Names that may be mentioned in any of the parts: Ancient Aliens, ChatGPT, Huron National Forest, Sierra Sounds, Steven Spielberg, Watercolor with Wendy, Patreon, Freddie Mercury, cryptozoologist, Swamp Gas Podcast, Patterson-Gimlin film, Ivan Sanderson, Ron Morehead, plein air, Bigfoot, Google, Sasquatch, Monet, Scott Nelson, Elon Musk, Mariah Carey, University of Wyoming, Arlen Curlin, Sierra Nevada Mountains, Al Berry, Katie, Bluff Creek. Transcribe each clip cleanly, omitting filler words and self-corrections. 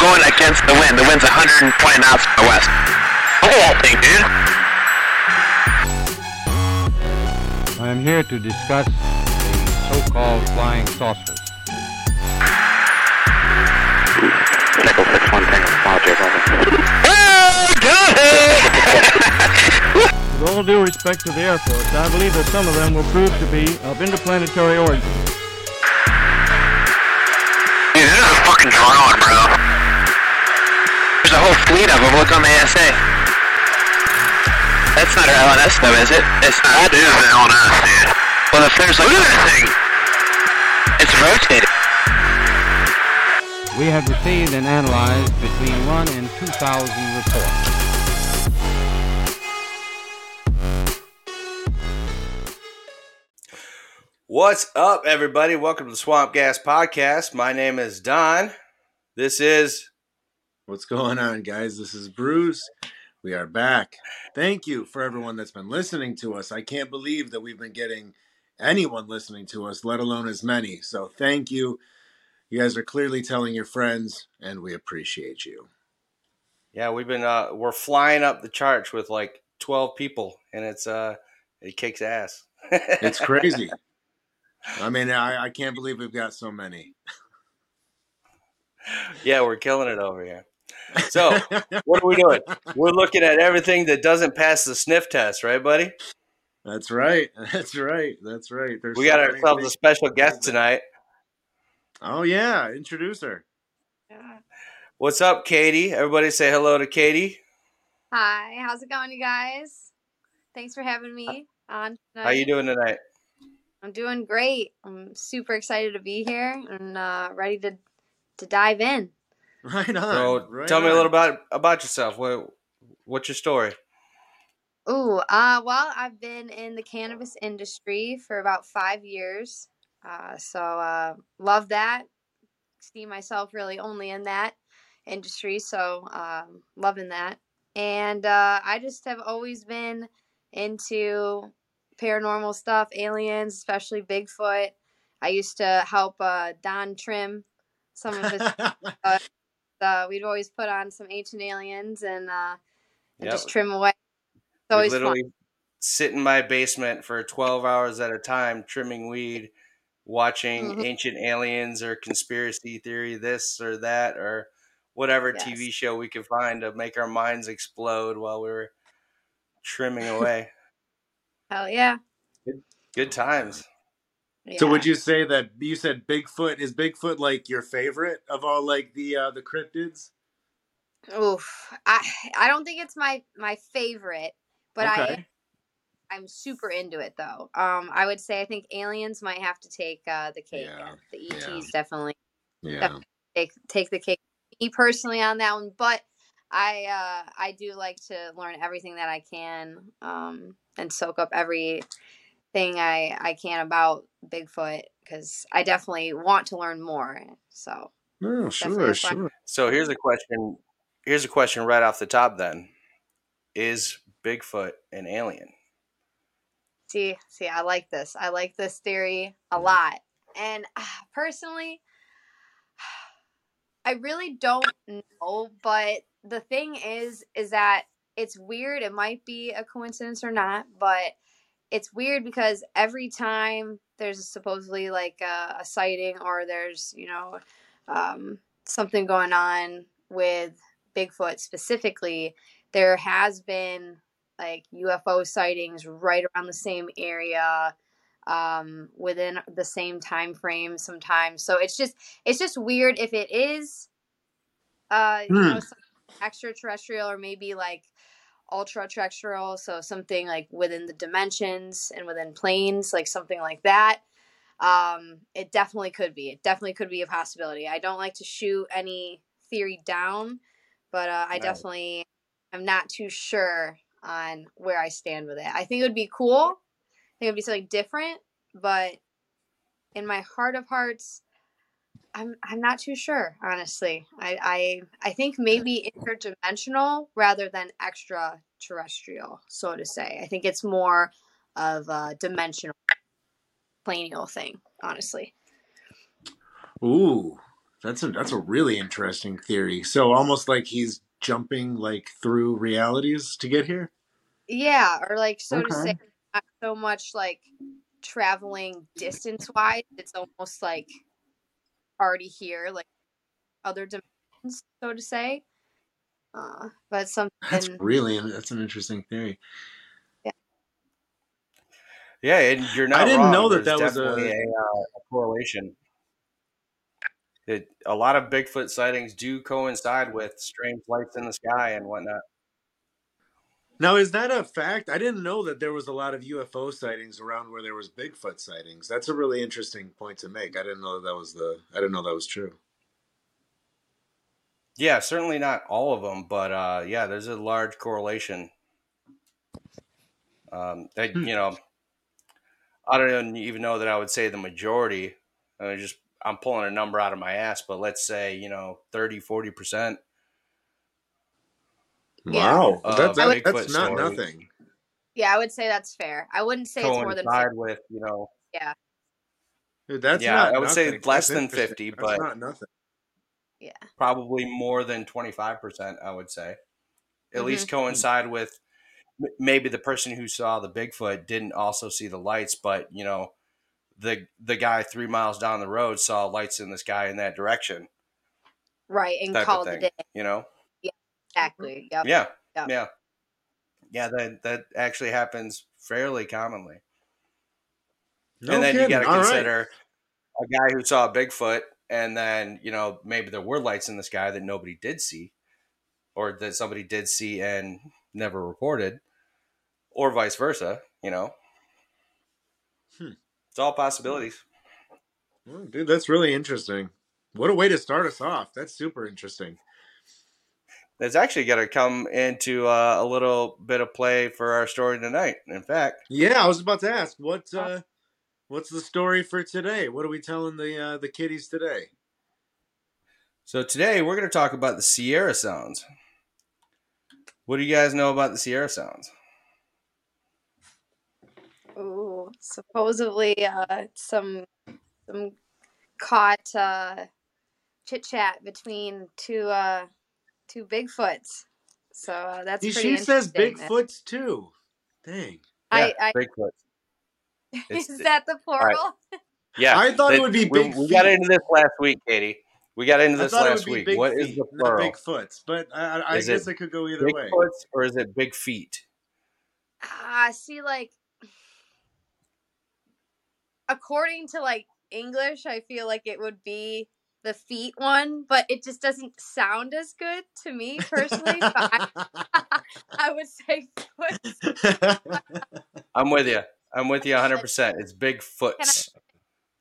we're going against the wind. The wind's 120 knots to the west. Look at that thing, dude. I am here to discuss the so-called flying saucers. Nickel 610, oh, got it! With all due respect to the Air Force, I believe that some of them will prove to be of interplanetary origin. Dude, this is a fucking drone, bro. There's a whole fleet of them. Look on the ASA. That's not our LNS, though, is it? It's not. That is the LNS, dude. Well, if there's like... Look at that thing! It's rotating. We have received and analyzed between 1 and 2,000 reports. What's up, everybody? Welcome to the Swamp Gas Podcast. My name is Don. This is... What's going on, guys? This is Bruce. We are back. Thank you for everyone that's been listening to us. I can't believe that we've been getting anyone listening to us, let alone as many. So thank you. You guys are clearly telling your friends, and we appreciate you. Yeah, we've been we're flying up the charts with like 12 people, and it kicks ass. It's crazy. I mean, I can't believe we've got so many. Yeah, we're killing it over here. So, what are we doing? We're looking at everything that doesn't pass the sniff test, right, buddy? That's right. That's right. That's right. There's we got ourselves a special guest tonight. Oh, yeah. Introduce her. Yeah. What's up, Katie? Everybody say hello to Katie. Hi. How's it going, you guys? Thanks for having me on tonight. How you doing tonight? I'm doing great. I'm super excited to be here and ready to dive in. Right on. So tell me a little about yourself. What's your story? Oh, well, I've been in the cannabis industry for about 5 years. So love that. See myself really only in that industry. So loving that. And I just have always been into paranormal stuff, aliens, especially Bigfoot. I used to help Don trim some of his stuff. We'd always put on some Ancient Aliens and just trim away. It's always literally fun. Sit in my basement for 12 hours at a time trimming weed. Watching Ancient Aliens or conspiracy theory, this or that, or whatever TV show we could find to make our minds explode while we were trimming away. Hell yeah. Good times. Yeah. So would you say that you said Bigfoot, is Bigfoot like your favorite of all like the cryptids? Oof. I don't think it's my favorite, but okay. I'm super into it, though. I would say I think aliens might have to take the cake. Yeah. The ETs definitely take the cake. Me personally on that one, but I do like to learn everything that I can and soak up everything I can about Bigfoot because I definitely want to learn more. So yeah, sure. So here's a question. Right off the top. Then is Bigfoot an alien? See, I like this. I like this theory a lot. And personally, I really don't know. But the thing is that it's weird. It might be a coincidence or not, but it's weird because every time there's supposedly like a sighting or there's, something going on with Bigfoot specifically, there has been like UFO sightings right around the same area within the same time frame sometimes. So it's just weird if it is extraterrestrial or maybe like ultra-terrestrial. So something like within the dimensions and within planes, like something like that. It definitely could be. It definitely could be a possibility. I don't like to shoot any theory down, but I definitely am not too sure on where I stand with it. I think it would be cool. I think it would be something different, but in my heart of hearts, I'm not too sure, honestly. I think maybe interdimensional rather than extraterrestrial, so to say. I think it's more of a dimensional, planeal thing, honestly. Ooh, That's a really interesting theory. So almost like he's jumping like through realities to get here? Yeah, or like so to say, not so much like traveling distance-wise. It's almost like already here, like other dimensions, so to say. But something that's an interesting theory. Yeah, and you're not. I didn't know that was a correlation. A lot of Bigfoot sightings do coincide with strange lights in the sky and whatnot. Now, is that a fact? I didn't know that there was a lot of UFO sightings around where there was Bigfoot sightings. That's a really interesting point to make. I didn't know that was true. Yeah, certainly not all of them, but yeah, there's a large correlation. I don't even know that I would say the majority. I'm pulling a number out of my ass, but let's say, 30, 40%. Wow. That's not nothing. Yeah, I would say that's fair. I wouldn't say it's more than 50. With, Yeah. Dude, I would say less than 50, but not nothing. Yeah. Probably more than 25%, I would say. At least coincide with. Maybe the person who saw the Bigfoot didn't also see the lights, but the guy 3 miles down the road saw lights in the sky in that direction. Right. And called it in. Yeah, exactly. Yep. Yeah. Yeah. Yeah. That actually happens fairly commonly. You got to consider a guy who saw a Bigfoot and then, maybe there were lights in the sky that nobody did see or that somebody did see and never reported. Or vice versa, It's all possibilities. Well, dude, that's really interesting. What a way to start us off. That's super interesting. That's actually going to come into a little bit of play for our story tonight, in fact. Yeah, I was about to ask, what's the story for today? What are we telling the kiddies today? So today we're going to talk about the Sierra Sounds. What do you guys know about the Sierra Sounds? Ooh, supposedly some caught chit chat between two Bigfoots. So that's pretty interesting. She says Bigfoots too. Dang. Yeah, Bigfoots. Is that the plural? Right. Yeah, I thought it would be Bigfoot. We got into this last week, Katie. What is the plural? Bigfoots, but I guess it could go either way. Bigfoots or is it big feet? See, like. According to English, I feel like it would be the feet one, but it just doesn't sound as good to me personally. So I would say foot. I'm with you 100%. It's big foots.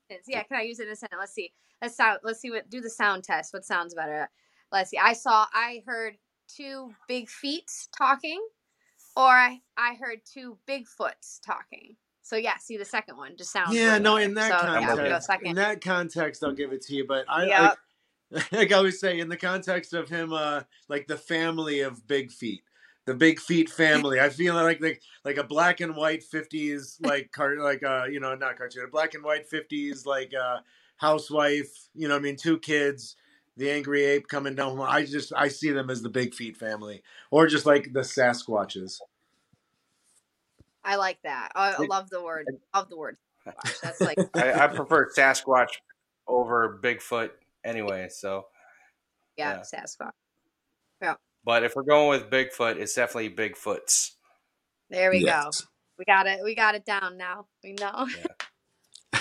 Can I use it in a sentence? Let's see. Let's see do the sound test. What sounds better? Let's see. I heard two big feet talking, or I heard two Bigfoots talking. So yeah, see the second one just sounds. Yeah, no, in that context, I'll give it to you. But I always say, in the context of him, the family of Big Feet, the Big Feet family. I feel like a black and white 50s a black and white 50s housewife. Two kids, the angry ape coming down. I see them as the Big Feet family, or just like the Sasquatches. I like that. I love the word. Love the word. Sasquatch. That's like I prefer Sasquatch over Bigfoot anyway. So yeah, Sasquatch. Yeah. But if we're going with Bigfoot, it's definitely Bigfoots. There we go. We got it. We got it down now. We know. Yeah.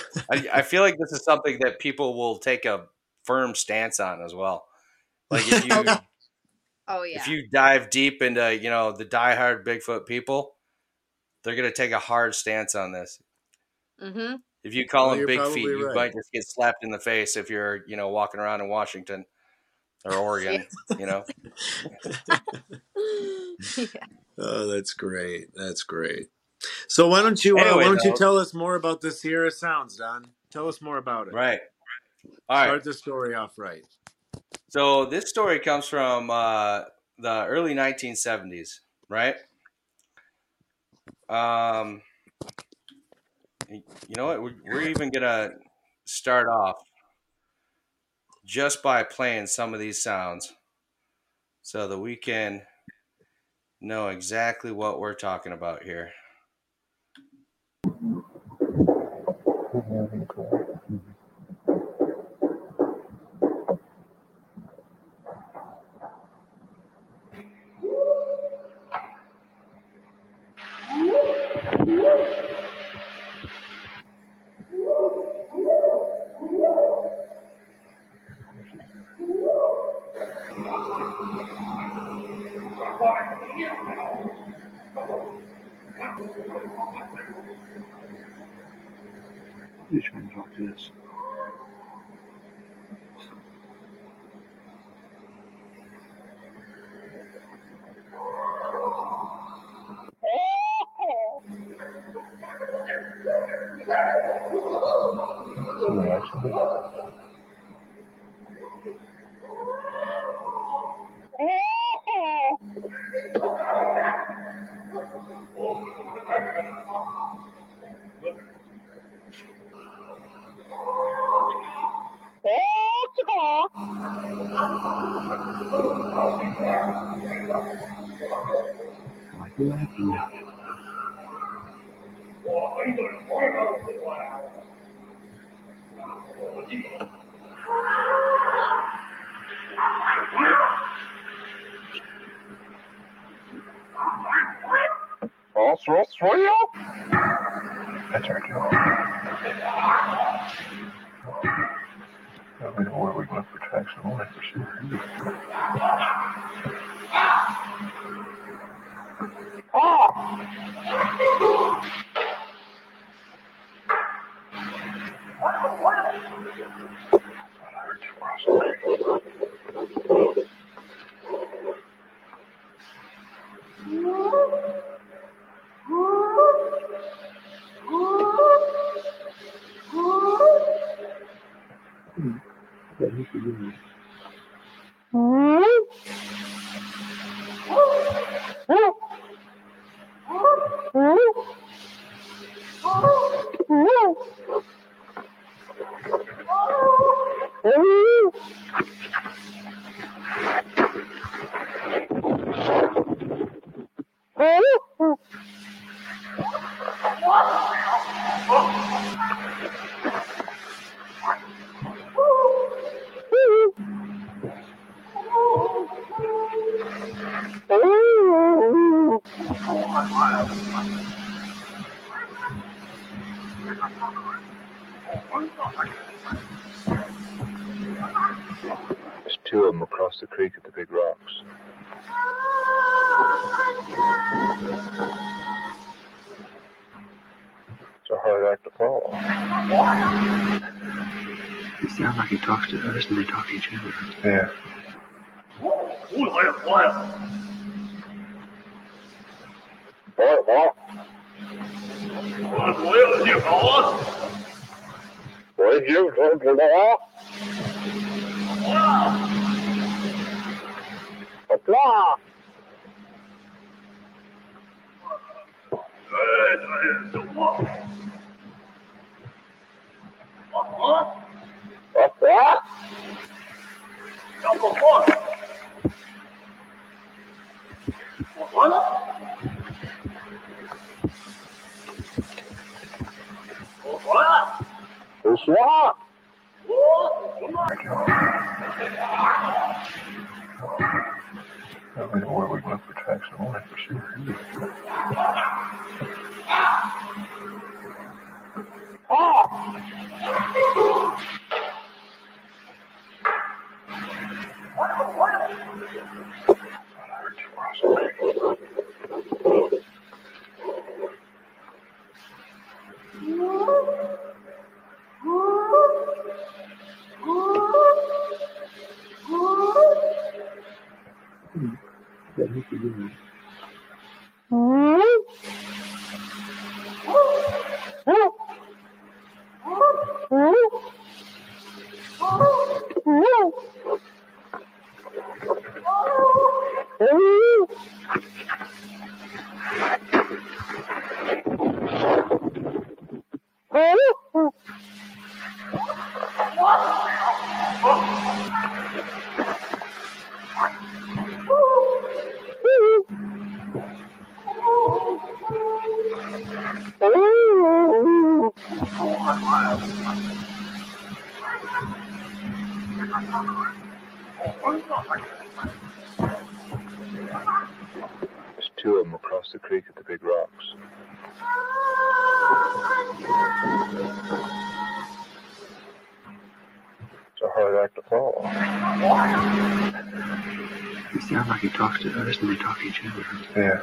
I feel like this is something that people will take a firm stance on as well. Like if you, if you dive deep into the diehard Bigfoot people. They're going to take a hard stance on this. Mm-hmm. If you call them big feet, you might just get slapped in the face if you're, walking around in Washington or Oregon, Yeah. Oh, that's great. So why don't you tell us more about the Sierra Sounds, Don? Tell us more about it. Right. All right. Start the story off right. So this story comes from the early 1970s, right? We're even gonna start off just by playing some of these sounds so that we can know exactly what we're talking about here. They talk to each other. Yeah. Oh! There's two of them across the creek at the big rocks. It's a hard act to follow. It sounds like he talks to others and they talk to each other. Yeah.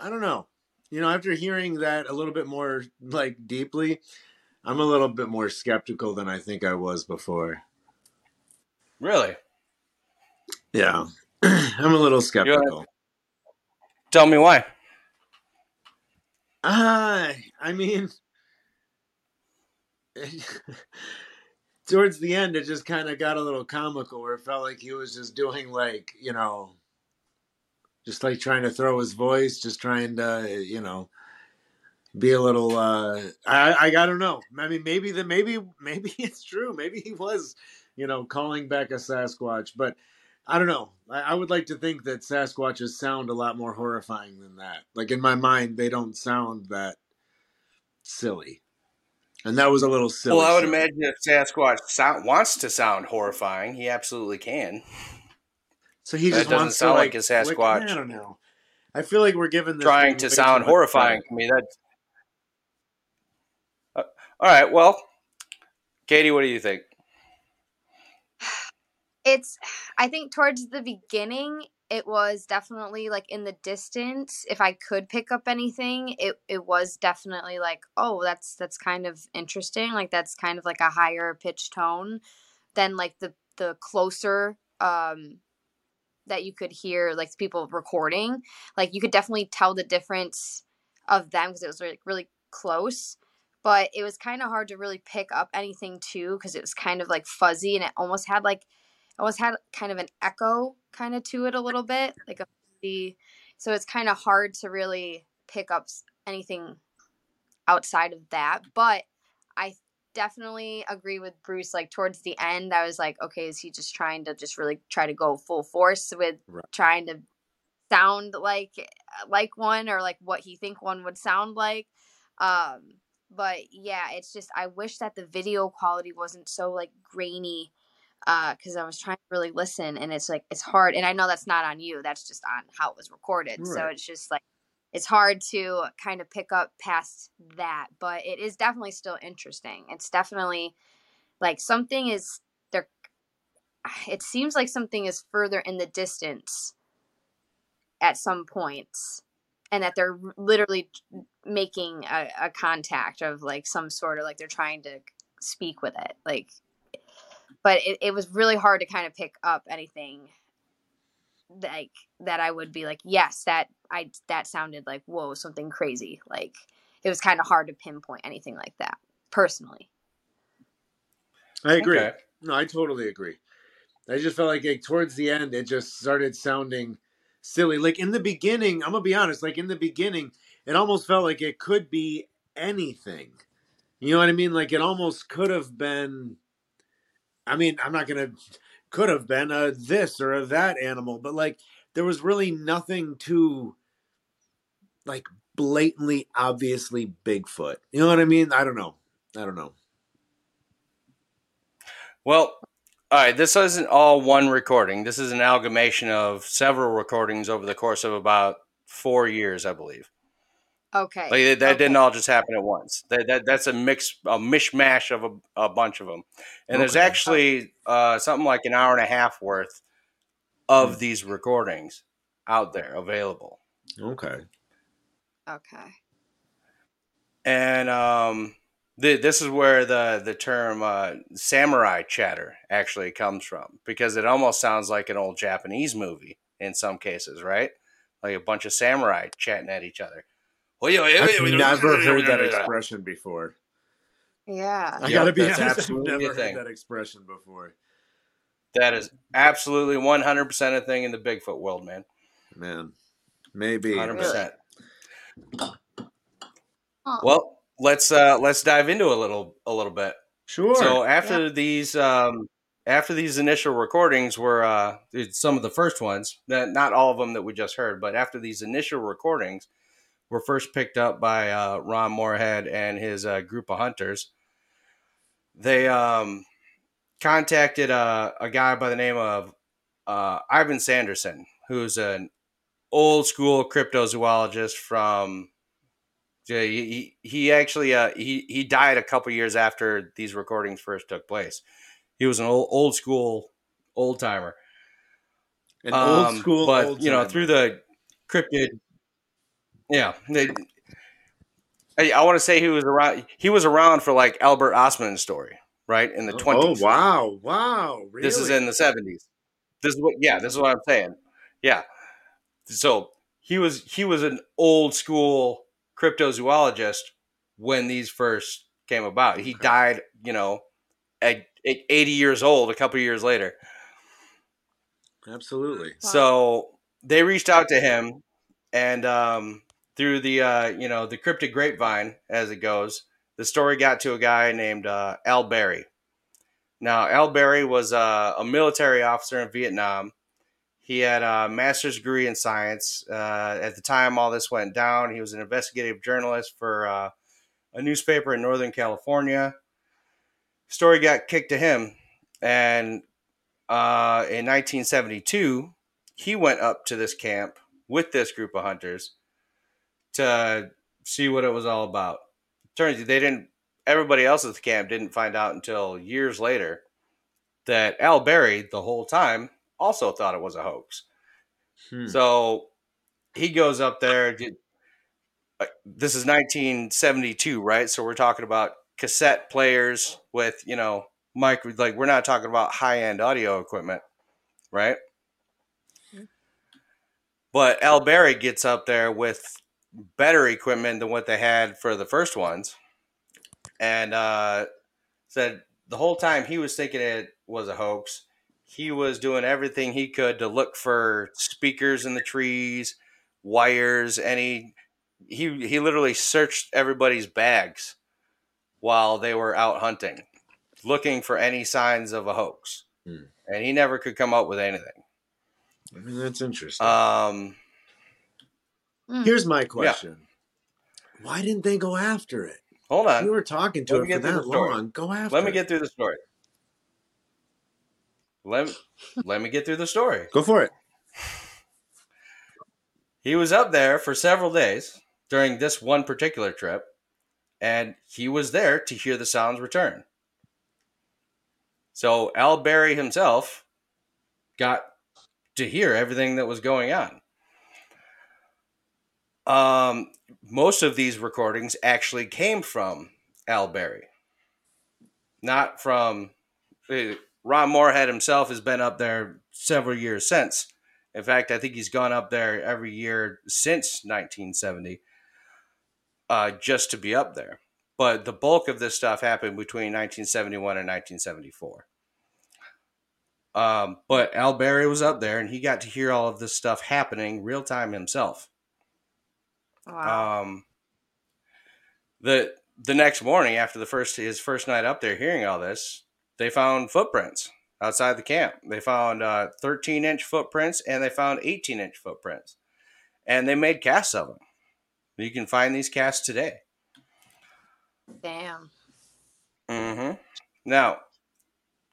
I don't know. You know, after hearing that a little bit more, like, deeply, I'm a little bit more skeptical than I think I was before. Really? Yeah. I'm a little skeptical. Tell me why. I mean, towards the end, it just kind of got a little comical where it felt like he was just doing, like, you know, just like trying to throw his voice, just trying to, you know, be a little, I don't know. I mean, maybe it's true. Maybe he was, you know, calling back a Sasquatch, but I don't know. I would like to think that Sasquatches sound a lot more horrifying than that. Like, in my mind, they don't sound that silly. And that was a little silly. Well, I would imagine if Sasquatch wants to sound horrifying, he absolutely can. So he just wants to sound like a Sasquatch. Like, I don't know. I feel like we're giving this trying to sound horrifying to me. All right. Well, Katie, what do you think? I think towards the beginning, it was definitely like in the distance. If I could pick up anything, it was definitely like, oh, that's kind of interesting. Like, that's kind of like a higher pitched tone than like the closer that you could hear, like, people recording. Like, you could definitely tell the difference of them because it was like really close, but it was kind of hard to really pick up anything too because it was kind of like fuzzy, and it almost had kind of an echo kind of to it a little bit, like a fuzzy. So it's kind of hard to really pick up anything outside of that. But I definitely agree with Bruce. Like, towards the end, I was like, okay, is he just trying to just really try to go full force with trying to sound like one, or like what he think one would sound like? But yeah, it's just, I wish that the video quality wasn't so like grainy, because I was trying to really listen, and it's like, it's hard. And I know that's not on you, that's just on how it was recorded. Right. So it's just like, it's hard to kind of pick up past that, but it is definitely still interesting. It's definitely like something is there. it seems like something is further in the distance at some points, and that they're literally making a contact of like some sort of like they're trying to speak with it. Like, but it was really hard to kind of pick up anything like that. I would be like, yes, that sounded like, whoa, something crazy. Like it was kind of hard to pinpoint anything like that personally. I agree. Okay. No, I totally agree. I just felt like towards the end, it just started sounding silly. Like in the beginning, I'm going to be honest, like in the beginning, it almost felt like it could be anything. You know what I mean? Like it almost could have been, I mean, I'm not going to, could have been a this or a that animal, but like there was really nothing to like blatantly, obviously Bigfoot. You know what I mean? I don't know. Well, all right, this isn't all one recording. This is an amalgamation of several recordings over the course of about 4 years, I believe. Okay. Like, that didn't all just happen at once. That's a mishmash of a bunch of them. And okay. There's actually something like an hour and a half worth of these recordings out there available. Okay. And this is where the term samurai chatter actually comes from, because it almost sounds like an old Japanese movie in some cases, right? Like a bunch of samurai chatting at each other. I've never heard that expression before. Yeah. I got to be honest, I've never heard that expression before. That is absolutely 100% a thing in the Bigfoot world, man. Man, maybe. 100%. Well, let's dive into a little bit. Sure. So after these initial recordings were some of the first ones, not all of them that we just heard, but after these initial recordings were first picked up by Ron Morehead and his group of hunters, they contacted a guy by the name of Ivan Sanderson, who's an old school cryptozoologist from. Yeah, he actually he died a couple years after these recordings first took place. He was an old school old timer. An old school, but old-timer. You know, through the cryptid, I want to say he was around. He was around for like Albert Osman's story, right, in the '20s. Oh wow, really? This is in the '70s. This is what I'm saying. Yeah, so he was an old school cryptozoologist when these first came about. He died, you know, at 80 years old a couple years later. Absolutely. So they reached out to him, and through the the cryptic grapevine, as it goes, the story got to a guy named Al Berry. Now, Al Berry was a military officer in Vietnam. He had a master's degree in science. At the time all this went down, he was an investigative journalist for a newspaper in Northern California. Story got kicked to him. And in 1972, he went up to this camp with this group of hunters to see what it was all about. Turns out everybody else at the camp didn't find out until years later that Al Berry, the whole time, also thought it was a hoax. So he goes up there. This is 1972, right? So we're talking about cassette players with, like we're not talking about high-end audio equipment, right? But Al Berry gets up there with better equipment than what they had for the first ones, and said the whole time he was thinking it was a hoax. He was doing everything he could to look for speakers in the trees, wires, any. He literally searched everybody's bags while they were out hunting, looking for any signs of a hoax, and he never could come up with anything. I mean, that's interesting. Here's my question: why didn't they go after it? Hold on, you were talking to him for that long. Go after. Let me get through the story. Let me get through the story. Go for it. He was up there for several days during this one particular trip, and he was there to hear the sounds return. So Al Berry himself got to hear everything that was going on. Most of these recordings actually came from Al Berry, not from Ron Morehead himself. Has been up there several years since. In fact, I think he's gone up there every year since 1970, just to be up there. But the bulk of this stuff happened between 1971 and 1974. But Al Berry was up there, and he got to hear all of this stuff happening real time himself. Wow. The next morning after his first night up there hearing all this, they found footprints outside the camp. They found 13-inch footprints, and they found 18-inch footprints. And they made casts of them. You can find these casts today. Damn. Mm-hmm. Now,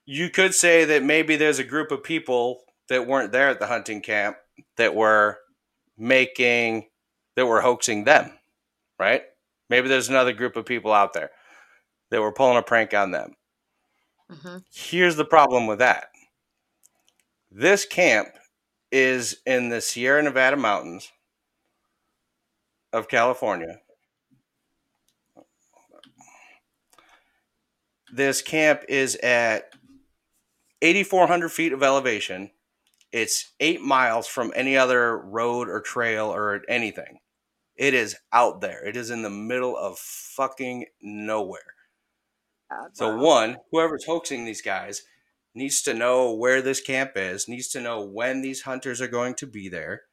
you could say that maybe there's a group of people that weren't there at the hunting camp that were hoaxing them, right? Maybe there's another group of people out there that were pulling a prank on them. Mm-hmm. Here's the problem with that. This camp is in the Sierra Nevada Mountains of California. This camp is at 8,400 feet of elevation. It's 8 miles from any other road or trail or anything. It is out there. It is in the middle of fucking nowhere. So one, whoever's hoaxing these guys needs to know where this camp is, needs to know when these hunters are going to be there.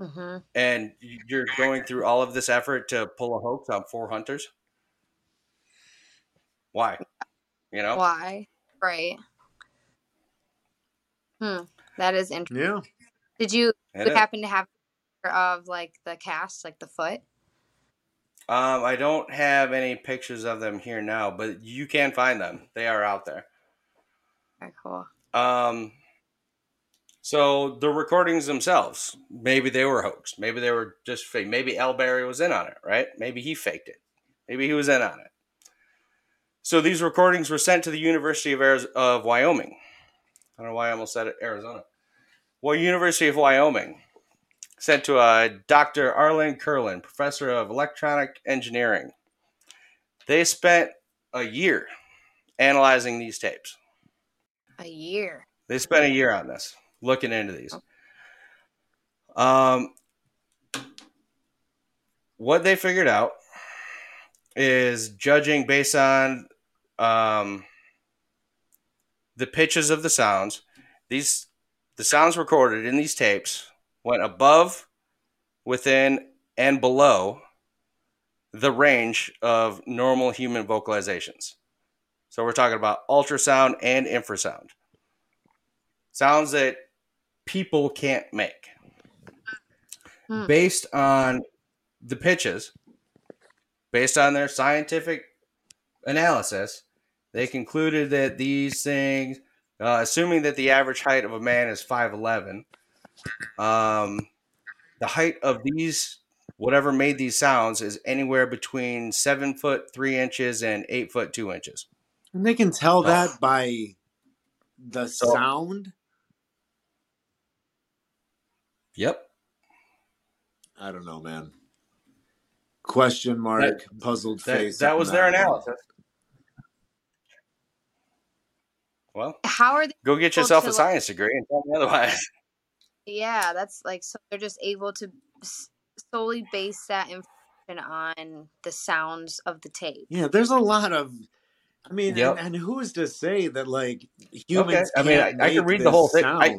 Mm-hmm. And you're going through all of this effort to pull a hoax on 4 hunters? Why? You know? Why? Right. That is interesting. Yeah. Did you happen to have a picture of like the cast, like the foot? I don't have any pictures of them here now, but you can find them. They are out there. Okay, cool. So the recordings themselves, maybe they were hoaxed. Maybe they were just fake. Maybe Al Berry was in on it, right? Maybe he faked it. Maybe he was in on it. So these recordings were sent to the University of Wyoming. I don't know why I almost said it, Arizona. Well, University of Wyoming. Sent to Dr. Arlen Curlin, professor of electronic engineering. They spent a year analyzing these tapes. A year? They spent a year on this, looking into these. What they figured out is judging based on the pitches of the sounds. The sounds recorded in these tapes went above, within, and below the range of normal human vocalizations. So we're talking about ultrasound and infrasound. Sounds that people can't make. Based on the pitches, based on their scientific analysis, they concluded that these things, assuming that the average height of a man is 5'11", the height of these, whatever made these sounds, is anywhere between 7'3" and 8'2". And they can tell that by the sound. Yep. I don't know, man. Question mark, puzzled face. That was their analysis. Well, how are they go get yourself a science degree and tell me otherwise. Yeah, that's like, so they're just able to solely base that information on the sounds of the tape. Yeah, there's a lot of, I mean, and who's to say that like humans I can read the whole thing. I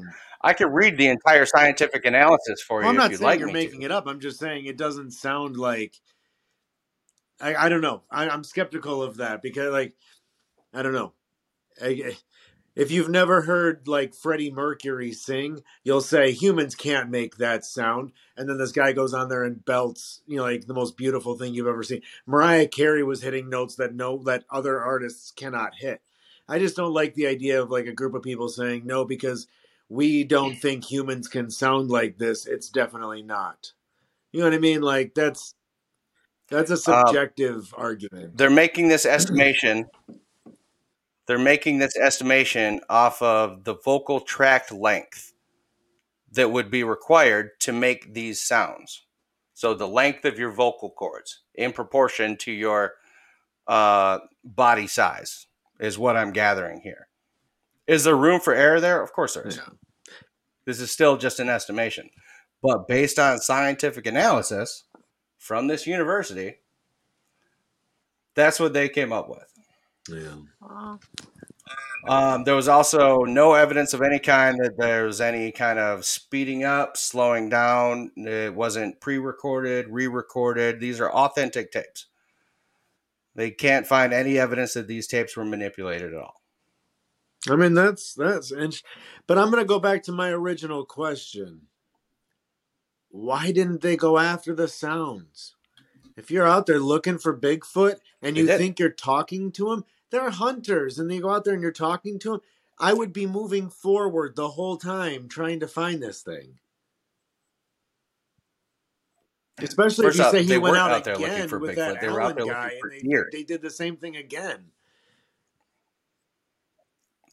can read the entire scientific analysis for you. I'm not saying you're making it up. I'm just saying it doesn't sound like, I don't know. I'm skeptical of that because like, I don't know. If you've never heard like Freddie Mercury sing, you'll say humans can't make that sound. And then this guy goes on there and belts, you know, like the most beautiful thing you've ever seen. Mariah Carey was hitting notes that other artists cannot hit. I just don't like the idea of like a group of people saying no, because we don't think humans can sound like this. It's definitely not. You know what I mean? Like that's a subjective argument. They're making this estimation They're making this estimation off of the vocal tract length that would be required to make these sounds. So the length of your vocal cords in proportion to your body size is what I'm gathering here. Is there room for error there? Of course there is. Yeah. This is still just an estimation. But based on scientific analysis from this university, that's what they came up with. Yeah. There was also no evidence of any kind that there was any kind of speeding up, slowing down. It wasn't pre-recorded, re-recorded. These are authentic tapes. They can't find any evidence that these tapes were manipulated at all. I mean, that's but I'm going to go back to my original question. Why didn't they go after the sounds? If you're out there looking for Bigfoot and you think you're talking to him, they're hunters and they go out there and you're talking to him. I would be moving forward the whole time trying to find this thing. Especially if you say he went out there looking for Bigfoot. They were out there looking for deer. They did the same thing again.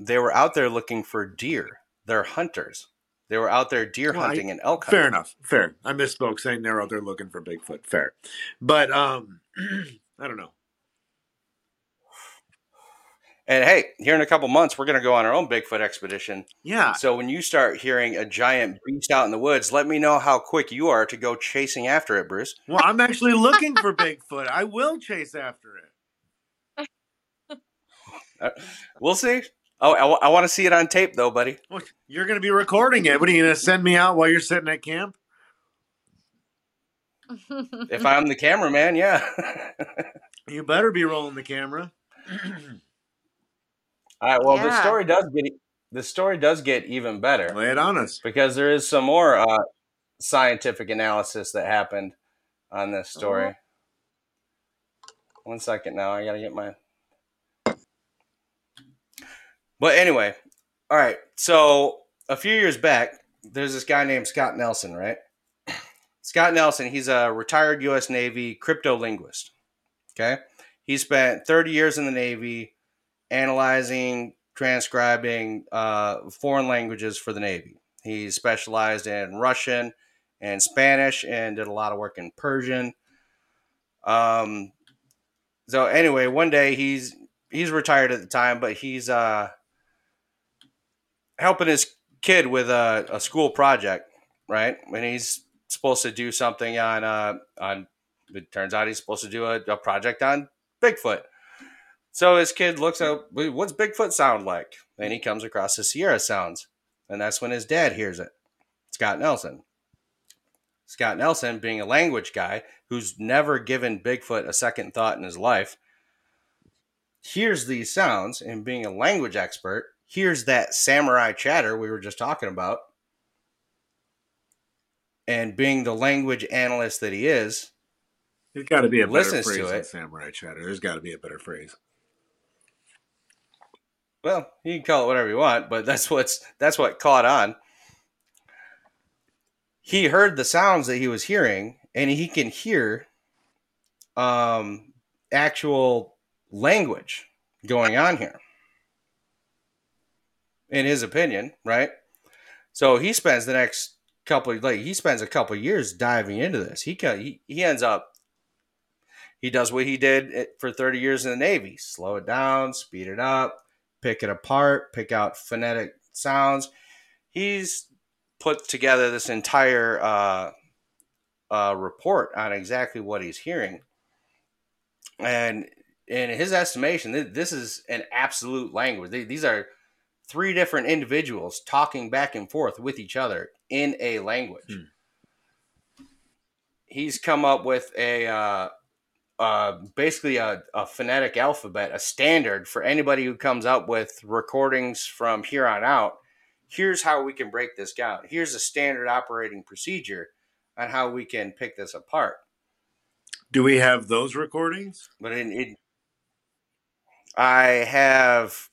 They were out there looking for deer. They're hunters. They were out there deer hunting and elk hunting. Fair enough. Fair. I misspoke saying they're out there looking for Bigfoot. Fair. But I don't know. And hey, here in a couple months, we're going to go on our own Bigfoot expedition. Yeah. So when you start hearing a giant beast out in the woods, let me know how quick you are to go chasing after it, Bruce. Well, I'm actually looking for Bigfoot. I will chase after it. We'll see. Oh, I want to see it on tape, though, buddy. Well, you're going to be recording it. What, are you going to send me out while you're sitting at camp? If I'm the cameraman, yeah. You better be rolling the camera. All right. Well, yeah. the story does get even better. Lay it on us, because there is some more scientific analysis that happened on this story. Uh-huh. 1 second now. I got to get my. But anyway, all right. So a few years back, there's this guy named Scott Nelson, right? Scott Nelson, he's a retired U.S. Navy cryptolinguist. Okay. He spent 30 years in the Navy analyzing, transcribing foreign languages for the Navy. He specialized in Russian and Spanish and did a lot of work in Persian. So anyway, one day he's retired at the time, but he's helping his kid with a school project, right? And he's supposed to do something on. It turns out he's supposed to do a project on Bigfoot. So his kid looks up, what's Bigfoot sound like? And he comes across the Sierra Sounds. And that's when his dad hears it, Scott Nelson. Scott Nelson, being a language guy who's never given Bigfoot a second thought in his life, hears these sounds, and being a language expert, hears that samurai chatter we were just talking about. And being the language analyst that he is, there's got to be a better phrase than samurai chatter. There's got to be a better phrase. Well, you can call it whatever you want, but that's what caught on. He heard the sounds that he was hearing, and he can hear actual language going on here, in his opinion, right? So he spends a couple years diving into this. He ends up, he does what he did for 30 years in the Navy: slow it down, speed it up, pick it apart, pick out phonetic sounds. He's put together this entire report on exactly what he's hearing. And in his estimation, this is an absolute language. These are three different individuals talking back and forth with each other in a language. He's come up with basically a phonetic alphabet, a standard for anybody who comes up with recordings from here on out. Here's how we can break this down. Here's a standard operating procedure on how we can pick this apart. Do we have those recordings? But I have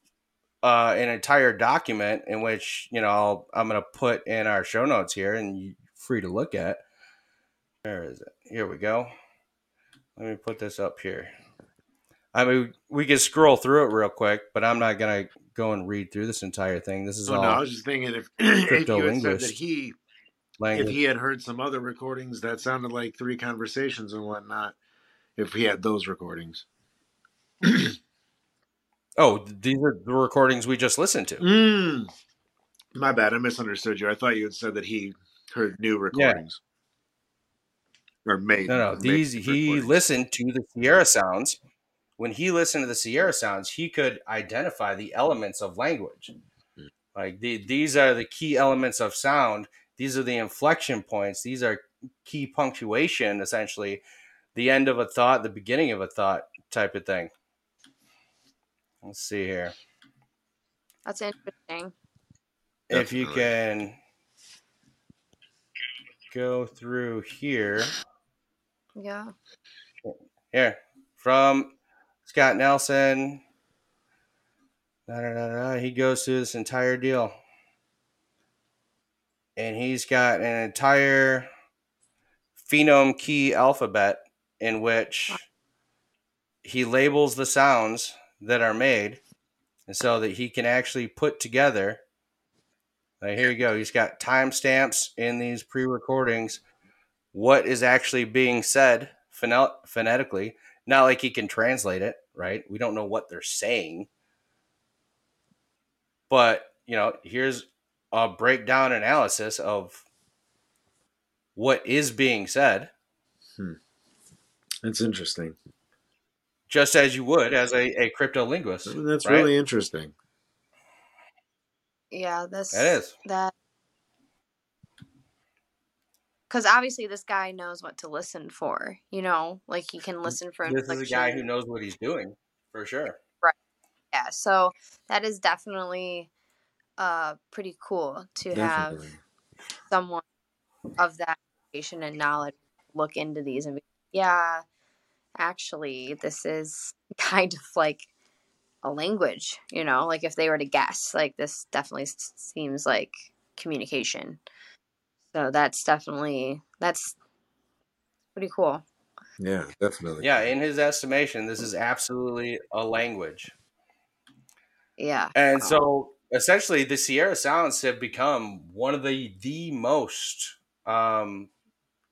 an entire document in which, I'm going to put in our show notes here, and you're free to look at. Where is it? Here we go. Let me put this up here. I mean, we can scroll through it real quick, but I'm not going to go and read through this entire thing. This is all. No, I was just thinking if you had said that if he had heard some other recordings that sounded like three conversations and whatnot, if he had those recordings. Oh, these are the recordings we just listened to. My bad. I misunderstood you. I thought you had said that he heard new recordings. Yeah. Or made. No. He listened to the Sierra Sounds. When he listened to the Sierra Sounds, he could identify the elements of language. Like these are the key elements of sound. These are the inflection points. These are key punctuation, essentially. The end of a thought, the beginning of a thought type of thing. Let's see here. That's interesting. If you can go through here. Yeah. Here. From Scott Nelson. He goes through this entire deal. And he's got an entire phenome key alphabet in which he labels the sounds that are made, and so that he can actually put together. Like, here you go. He's got timestamps in these pre-recordings. What is actually being said phonetically? Not like he can translate it, right? We don't know what they're saying, but here's a breakdown analysis of what is being said. That's interesting. Just as you would as a cryptolinguist. I mean, that's right? Really interesting. Yeah, that is. Because obviously this guy knows what to listen for, like he can listen for inflection. This is a guy who knows what he's doing, for sure. Right. Yeah, so that is definitely pretty cool to have someone of that education and knowledge look into these and be, yeah, actually, this is kind of like a language, like if they were to guess, like this definitely seems like communication. So that's pretty cool. Yeah, definitely. Yeah, in his estimation, this is absolutely a language. Yeah. And so essentially the Sierra Sounds have become one of the most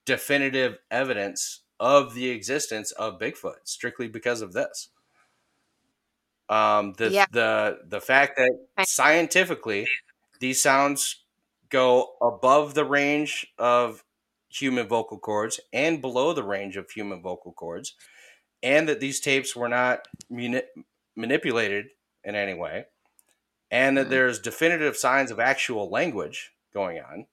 definitive evidence of the existence of Bigfoot, strictly because of this. The fact that scientifically these sounds go above the range of human vocal cords and below the range of human vocal cords, and that these tapes were not manipulated in any way, and that there's definitive signs of actual language going on.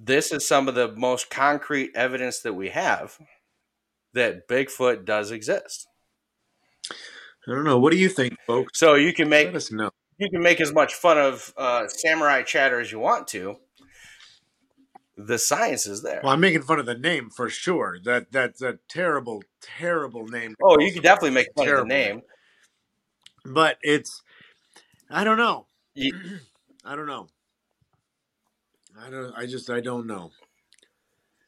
This is some of the most concrete evidence that we have that Bigfoot does exist. I don't know. What do you think, folks? So you can make as much fun of samurai chatter as you want to. The science is there. Well, I'm making fun of the name for sure. That's a terrible, terrible name. Oh, you can definitely make fun of the name. But it's, I don't know. I don't know. I don't know.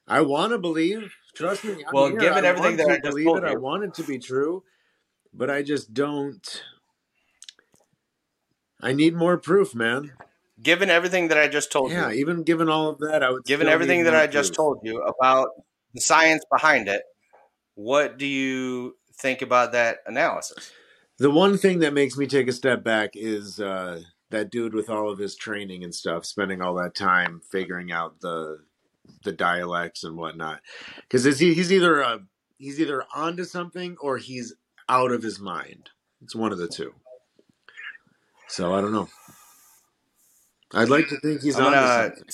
I want to believe. Trust me. Well, given everything that I just told you, I want it to be true, but I just don't. I need more proof, man. Given everything that I just told you. Yeah, even given all of that, I would. Given everything that I just told you about the science behind it, what do you think about that analysis? The one thing that makes me take a step back is that dude with all of his training and stuff, spending all that time figuring out the dialects and whatnot. Because he's either onto something or he's out of his mind. It's one of the two. So I don't know. I'd like to think he's onto something. I'm going to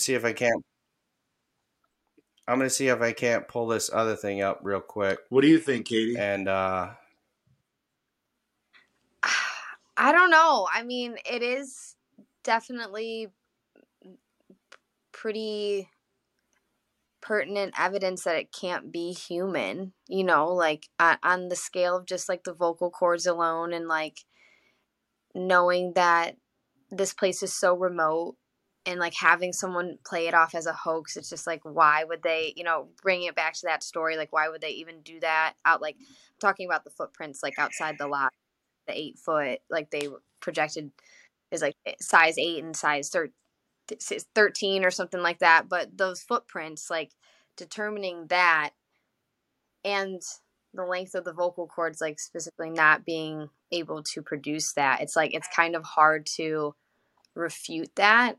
see if I can't pull this other thing up real quick. What do you think, Katie? And I don't know. I mean, it is definitely pretty pertinent evidence that it can't be human, like on the scale of just like the vocal cords alone, and like knowing that this place is so remote and like having someone play it off as a hoax, it's just like, why would they, you know, bringing it back to that story, like why would they even do that out, like talking about the footprints, like outside the lot, the 8 foot, like they projected is like size 8 and size 13 or something like that. But those footprints, like determining that and the length of the vocal cords, like specifically not being able to produce that, it's like, it's kind of hard to refute that.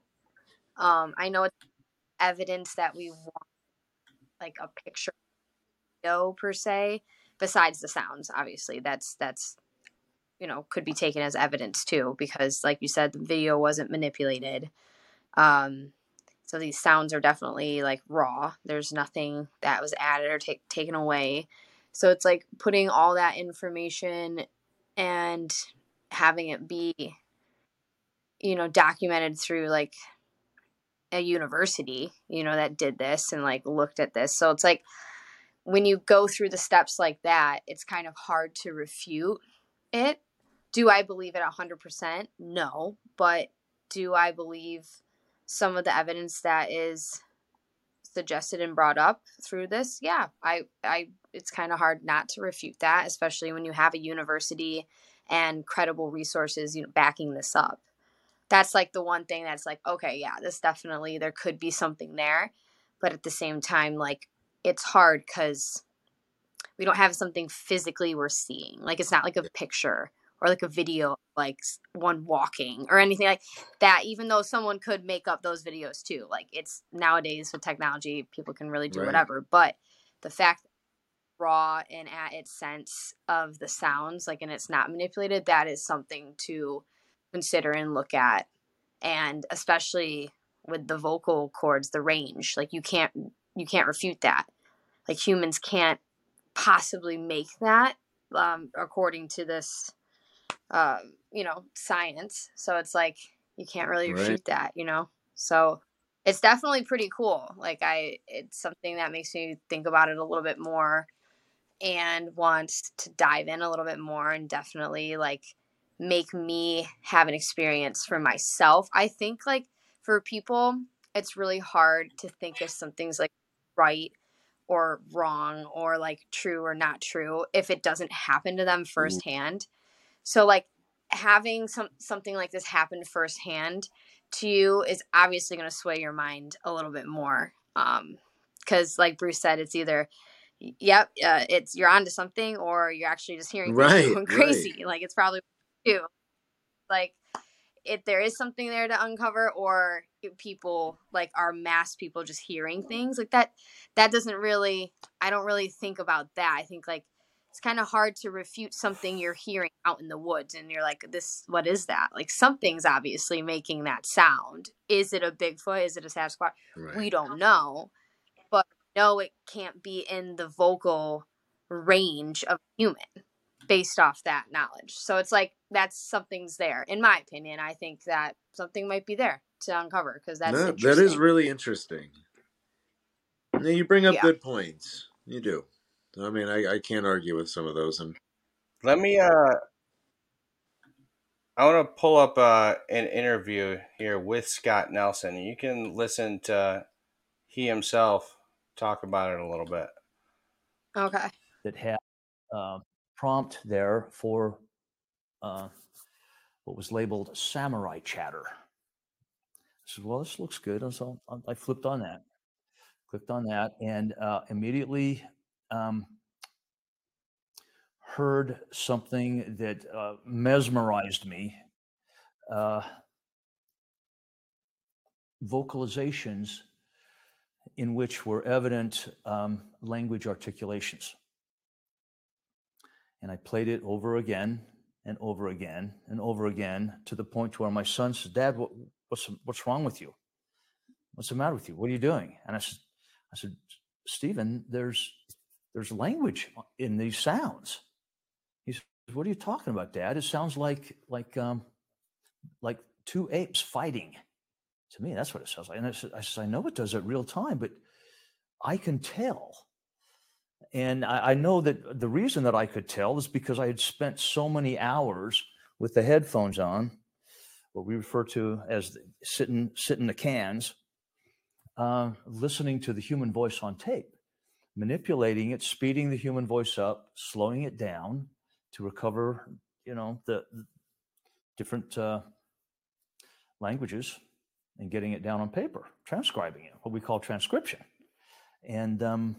I know it's evidence that we want, like a picture per se, besides the sounds, obviously that's, you know, could be taken as evidence too, because like you said, the video wasn't manipulated. So these sounds are definitely like raw. There's nothing that was added or taken away. So it's like putting all that information and having it be, you know, documented through like a university, you know, that did this and like looked at this. So it's like when you go through the steps like that, it's kind of hard to refute it. Do I believe it 100%? No. But do I believe some of the evidence that is suggested and brought up through this? Yeah, I it's kind of hard not to refute that, especially when you have a university and credible resources, you know, backing this up. That's like the one thing that's like, okay, yeah, this definitely, there could be something there. But at the same time, like, it's hard because we don't have something physically we're seeing. Like, it's not like a picture or like a video, like one walking or anything like that, even though someone could make up those videos too. Like, it's nowadays with technology, people can really do whatever. But the fact that it's raw and at its sense of the sounds, like, and it's not manipulated, that is something to consider and look at. And especially with the vocal cords, the range, like you can't refute that. Like, humans can't possibly make that, according to this, you know, science. So it's like, you can't really refute that, you know? So it's definitely pretty cool. Like, it's something that makes me think about it a little bit more and want to dive in a little bit more, and definitely like make me have an experience for myself. I think like for people, it's really hard to think if something's like right or wrong or like true or not true if it doesn't happen to them firsthand. So like having something like this happen firsthand to you is obviously going to sway your mind a little bit more. 'Cause like Bruce said, it's either, yep, it's, you're onto something, or you're actually just hearing things going crazy. Like, it's probably too. Like, if there is something there to uncover, or people like are mass people just hearing things like that, that doesn't really, I don't really think about that. I think like, it's kind of hard to refute something you're hearing out in the woods and you're like, this, what is that? Like, something's obviously making that sound. Is it a Bigfoot? Is it a Sasquatch? Right. We don't know, but no, it can't be in the vocal range of human based off that knowledge. So it's like, that's, something's there. In my opinion, I think that something might be there to uncover, because that's that is really interesting. Now, you bring up good points. You do. I mean, I can't argue with some of those. And let me, I want to pull up an interview here with Scott Nelson. You can listen to he himself talk about it a little bit. Okay. That had prompt there for what was labeled samurai chatter. I said, well, this looks good. And so I flipped on that, and immediately heard something that mesmerized me. Vocalizations in which were evident language articulations. And I played it over again and over again and over again, to the point where my son said, Dad, what's wrong with you? What's the matter with you? What are you doing? And I said, Stephen, there's language in these sounds. He says, what are you talking about, Dad? It sounds like two apes fighting. To me, that's what it sounds like. And I said, I know it does at real time, but I can tell. And I know that the reason that I could tell is because I had spent so many hours with the headphones on what we refer to as the sit in the cans, listening to the human voice on tape, manipulating it, speeding the human voice up, slowing it down to recover, you know, the different languages and getting it down on paper, transcribing it, what we call transcription. And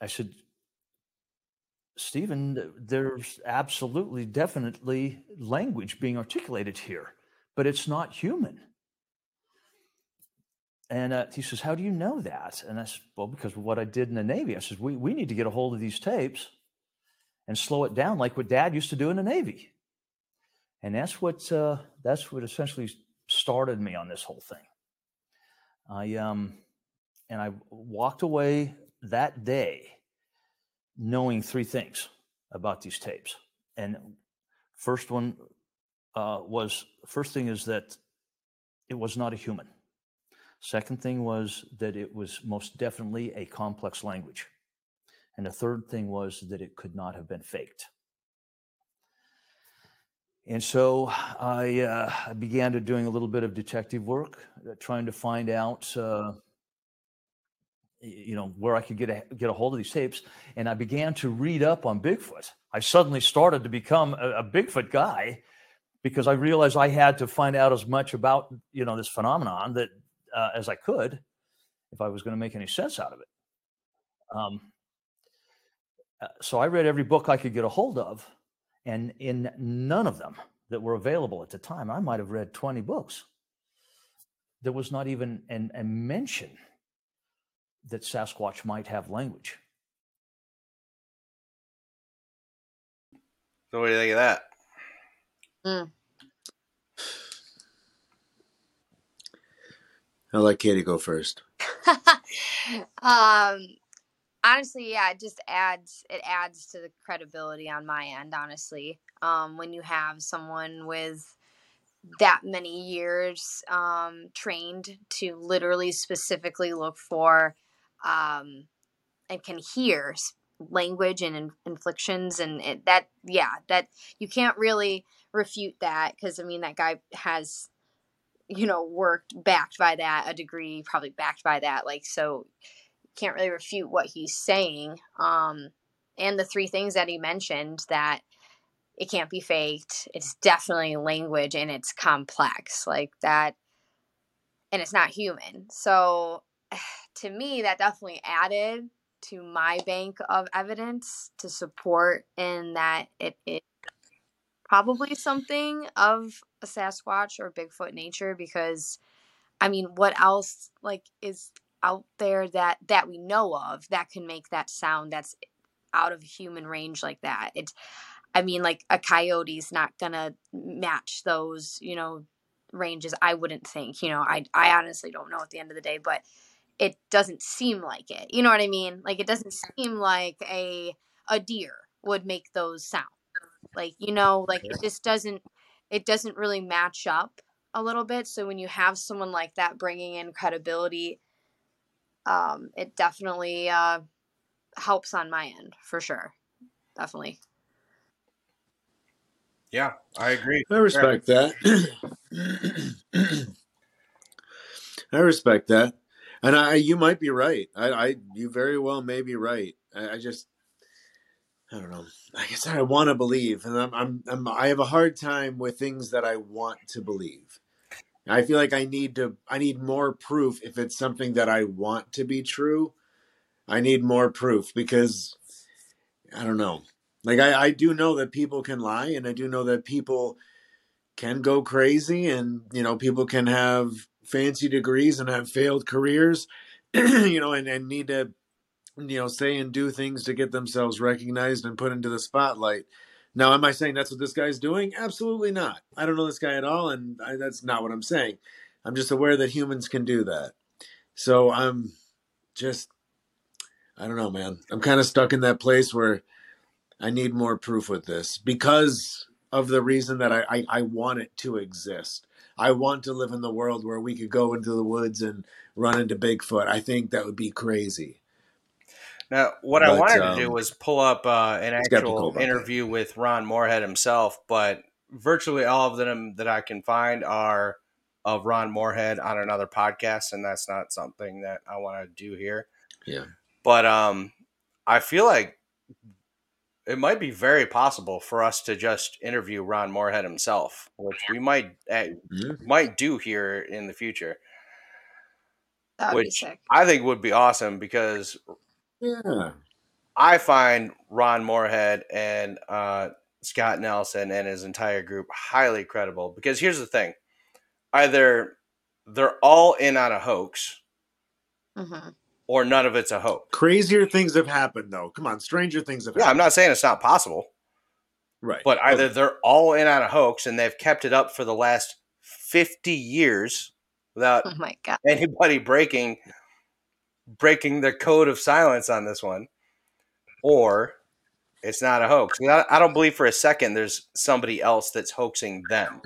I said, Stephen, there's absolutely, definitely language being articulated here, but it's not human. And he says, how do you know that? And I said, well, because of what I did in the Navy. I said, we need to get a hold of these tapes and slow it down like what Dad used to do in the Navy. And that's what essentially started me on this whole thing. I walked away that day knowing three things about these tapes. And first thing is that it was not a human. Second thing was that it was most definitely a complex language. And the third thing was that it could not have been faked. And so I began to doing a little bit of detective work, trying to find out, where I could get a hold of these tapes. And I began to read up on Bigfoot. I suddenly started to become a Bigfoot guy because I realized I had to find out as much about, this phenomenon that as I could, if I was going to make any sense out of it. So I read every book I could get a hold of. And in none of them that were available at the time, I might have read 20 books. There was not even a mention that Sasquatch might have language. So what do you think of that? I'll let Katie go first. Honestly, yeah, it just adds to the credibility on my end, honestly. When you have someone with that many years trained to literally specifically look for and can hear language and inflections and that you can't really refute that because, I mean, that guy has, worked backed by that, a degree probably backed by that. Like, so can't really refute what he's saying, and the three things that he mentioned, that it can't be faked, it's definitely language, and it's complex like that, and it's not human. So to me, that definitely added to my bank of evidence to support in that it is probably something of a Sasquatch or Bigfoot nature, because I mean, what else is out there that we know of that can make that sound that's out of human range like that. It's, I mean, like a coyote's not gonna match those, ranges. I wouldn't think, I honestly don't know at the end of the day, but it doesn't seem like it. You know what I mean? Like, it doesn't seem like a deer would make those sounds. Like, it just doesn't really match up a little bit. So when you have someone like that bringing in credibility, it definitely helps on my end, for sure. Definitely. Yeah, I agree. I respect that. I respect that. And you might be right. You very well may be right. I don't know. I guess I want to believe, and I have a hard time with things that I want to believe. I feel like I need more proof. If it's something that I want to be true, I need more proof, because I don't know. Like, I do know that people can lie, and I do know that people can go crazy, and, people can have fancy degrees and have failed careers, and need to, say and do things to get themselves recognized and put into the spotlight. Now, am I saying that's what this guy's doing? Absolutely not. I don't know this guy at all, and that's not what I'm saying. I'm just aware that humans can do that. So I'm just, I don't know, man. I'm kind of stuck in that place where I need more proof with this because of the reason that I want it to exist. I want to live in the world where we could go into the woods and run into Bigfoot. I think that would be crazy. Now, I wanted to do was pull up an actual interview with Ron Morehead himself, but virtually all of them that I can find are of Ron Morehead on another podcast, and that's not something that I want to do here. Yeah. But I feel like it might be very possible for us to just interview Ron Morehead himself, which we might do here in the future. That'd which be sick. I think would be awesome because I find Ron Morehead and Scott Nelson and his entire group highly credible. Because here's the thing. Either they're all in on a hoax or none of it's a hoax. Crazier things have happened, though. Come on, stranger things have happened. Yeah, I'm not saying it's not possible. Right. But either they're all in on a hoax and they've kept it up for the last 50 years without anybody breaking their code of silence on this one, or it's not a hoax. I don't believe for a second there's somebody else that's hoaxing them.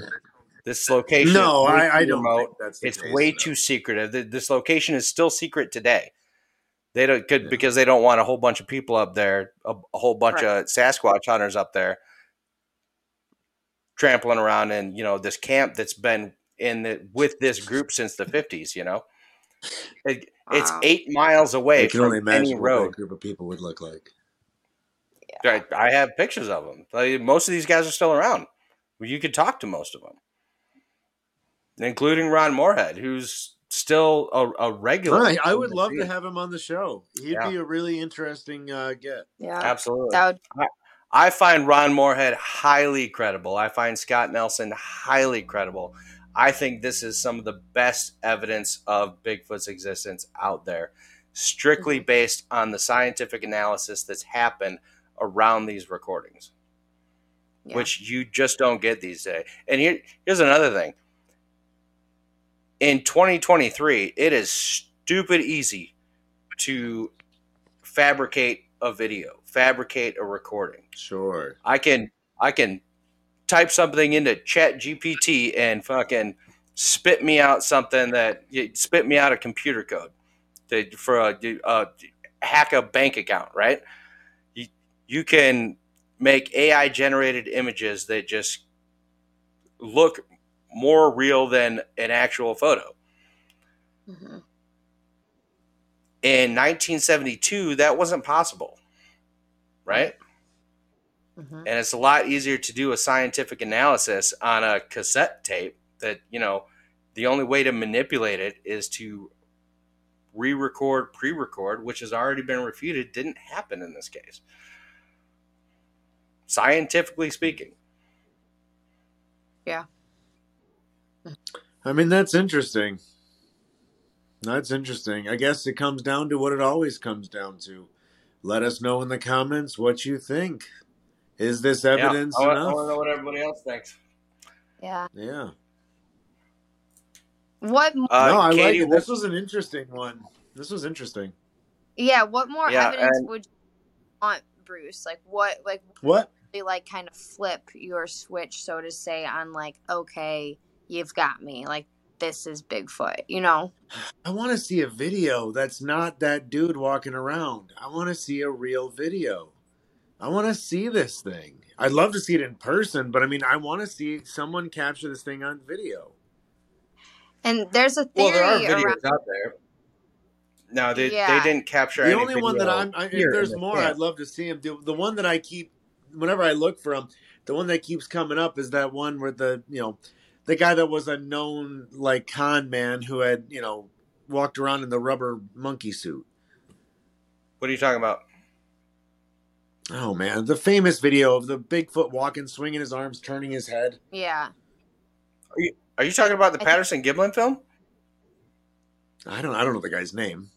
This location, no, I don't think that's the case. It's way too secretive. This location is still secret today. They don't because they don't want a whole bunch of people up there, a whole bunch of Sasquatch hunters up there, trampling around in this camp that's been with this group since the 50s. It's 8 miles away from any road. What that group of people would look like. Yeah. I have pictures of them. Like, most of these guys are still around. You could talk to most of them, including Ron Morehead, who's still a regular. Right. I would love to have him on the show. He'd be a really interesting get. Yeah, absolutely. I find Ron Morehead highly credible. I find Scott Nelson highly credible. I think this is some of the best evidence of Bigfoot's existence out there, strictly based on the scientific analysis that's happened around these recordings, which you just don't get these days. And here's another thing. In 2023, it is stupid easy to fabricate a video, fabricate a recording. Sure. I can type something into ChatGPT and fucking spit me out a computer code to hack a bank account, right? You can make AI generated images that just look more real than an actual photo. In 1972, that wasn't possible, right? And it's a lot easier to do a scientific analysis on a cassette tape that, the only way to manipulate it is to pre-record, which has already been refuted, didn't happen in this case. Scientifically speaking. Yeah. I mean, that's interesting. I guess it comes down to what it always comes down to. Let us know in the comments what you think. Is this evidence enough? I want to know what everybody else thinks. Yeah. Yeah. What? No, I like it. This was an interesting one. This was interesting. Yeah. What more evidence would you want, Bruce? Like what? Like what? They like kind of flip your switch, so to say, on like, okay, you've got me. Like this is Bigfoot. I want to see a video that's not that dude walking around. I want to see a real video. I want to see this thing. I'd love to see it in person, but I mean, I want to see someone capture this thing on video. And there's a theory there are videos out there. No, they didn't capture any video. The only one that if there's more, I'd love to see him do. The one that I keep, whenever I look for him, the one that keeps coming up is that one where the guy that was a known like con man who had, walked around in the rubber monkey suit. What are you talking about? Oh, man. The famous video of the Bigfoot walking, swinging his arms, turning his head. Yeah. Are you talking about the Patterson-Gimlin film? I don't know the guy's name.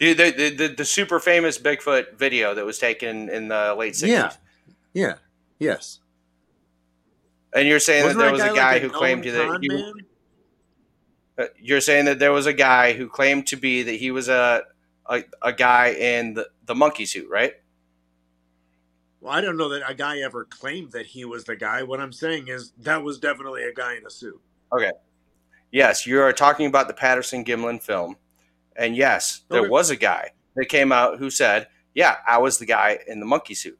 The super famous Bigfoot video that was taken in the late 60s. Yeah. Yes. And you're saying you're saying that there was a guy who claimed to be that he was a guy in the monkey suit, right? Well, I don't know that a guy ever claimed that he was the guy. What I'm saying is that was definitely a guy in a suit. Okay. Yes, you are talking about the Patterson-Gimlin film. And yes, there was a guy that came out who said, yeah, I was the guy in the monkey suit.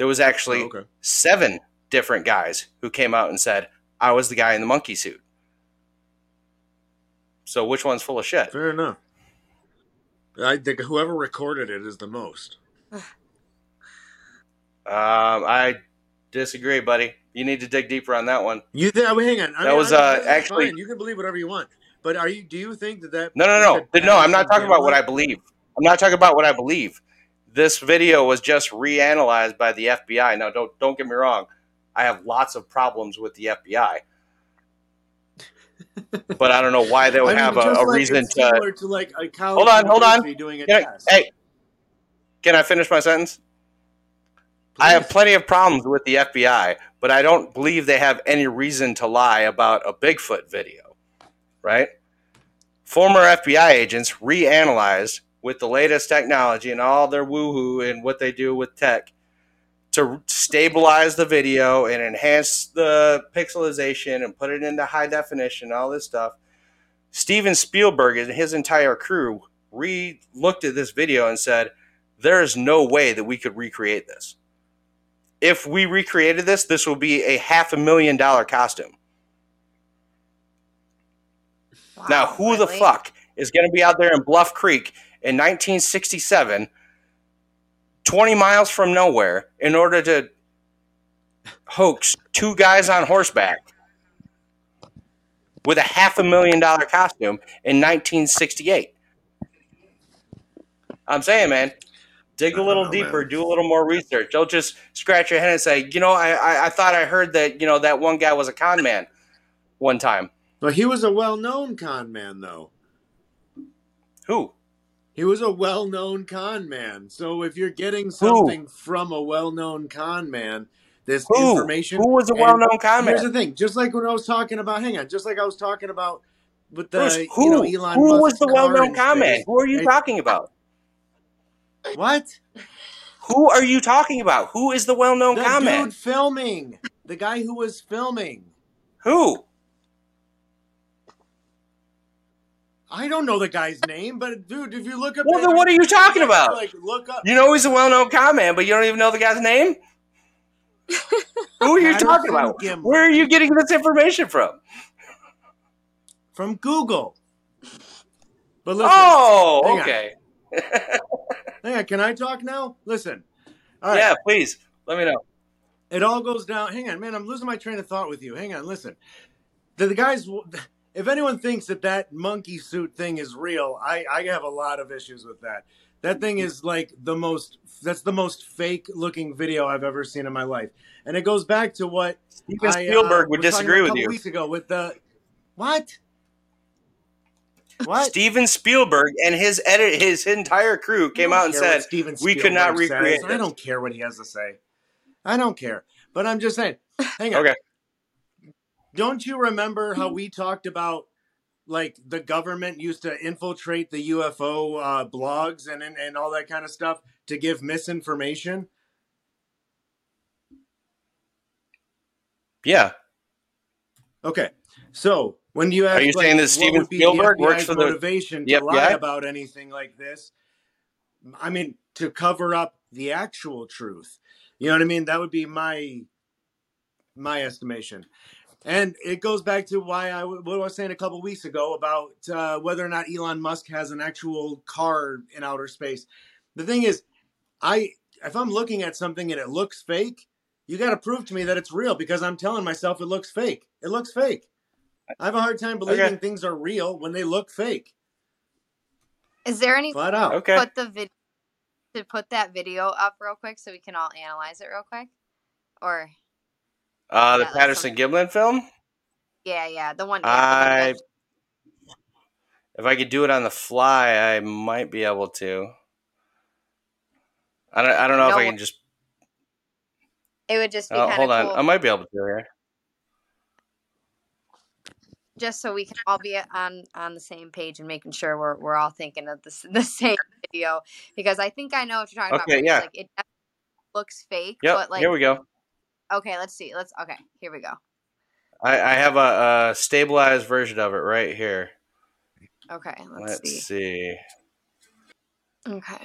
There was actually 7 different guys who came out and said, I was the guy in the monkey suit. So which one's full of shit? Fair enough. I think whoever recorded it is the most. I disagree, buddy. You need to dig deeper on that one. Hang on. That was actually. Fine. You can believe whatever you want, but do you think that? No. I'm not talking about what I believe. I'm not talking about what I believe. This video was just reanalyzed by the FBI. Now, don't get me wrong. I have lots of problems with the FBI, but I don't know why they would have a reason to. Hold on. Can I finish my sentence? Please. I have plenty of problems with the FBI, but I don't believe they have any reason to lie about a Bigfoot video, right? Former FBI agents reanalyzed with the latest technology and all their woo-hoo and what they do with tech to stabilize the video and enhance the pixelization and put it into high definition, all this stuff. Steven Spielberg and his entire crew re-looked at this video and said, there is no way that we could recreate this. If we recreated this, this will be a $500,000 costume. Wow, now, who the fuck is going to be out there in Bluff Creek in 1967, 20 miles from nowhere, in order to hoax 2 guys on horseback with a $500,000 costume in 1968? I'm saying, man. Dig a little deeper, man. Do a little more research. Don't just scratch your head and say, I thought I heard that, that one guy was a con man one time. But he was a well-known con man, though. Who? He was a well-known con man. So if you're getting something from a well-known con man, this information... Who was a well-known con man? Here's the thing. Just like when I was talking about... Hang on. Just like I was talking about with the Elon Musk... Who was the well-known con man? Who are you talking about? What? Who are you talking about? Who is the well-known comment? Dude filming. The guy who was filming. Who? I don't know the guy's name, but dude, if you look up... Well, then what are you talking about? Look up. You know he's a well-known comment, but you don't even know the guy's name? Who are you talking about? Gimlin. Where are you getting this information from? From Google. But listen, okay. Yeah, can I talk now? Listen. All right. Yeah, please. Let me know. It all goes down. Hang on, man. I'm losing my train of thought with you. Hang on. Listen. The guys, if anyone thinks that monkey suit thing is real, I have a lot of issues with that. That thing is like that's the most fake looking video I've ever seen in my life. And it goes back to what Steven Spielberg would disagree with you. A couple weeks ago with the... What? What? Steven Spielberg and his entire crew came out and said, we could not recreate this. I don't care what he has to say. I don't care. But I'm just saying, hang on. Okay. Don't you remember how we talked about, the government used to infiltrate the UFO blogs and all that kind of stuff to give misinformation? Yeah. Okay. So... When you ask, are you saying that Steven Spielberg works for the motivation to lie about anything like this? I mean, to cover up the actual truth. You know what I mean? That would be my estimation. And it goes back to what I was saying a couple weeks ago about whether or not Elon Musk has an actual car in outer space. The thing is, if I'm looking at something and it looks fake, you got to prove to me that it's real, because I'm telling myself it looks fake. It looks fake. I have a hard time believing things are real when they look fake. Is there anything to put that video up real quick so we can all analyze it real quick? Or the Patterson-Gimlin film? Yeah, the one. If I could do it on the fly, I might be able to. I don't know if I can just. It would just be kind of cool. Hold on, I might be able to do it here. Just so we can all be on the same page and making sure we're all thinking of the same video, because I think I know what you're talking about. Okay, yeah. It looks fake. Yep, but here we go. Okay, let's see. Here we go. I have a stabilized version of it right here. Okay, let's see. Okay.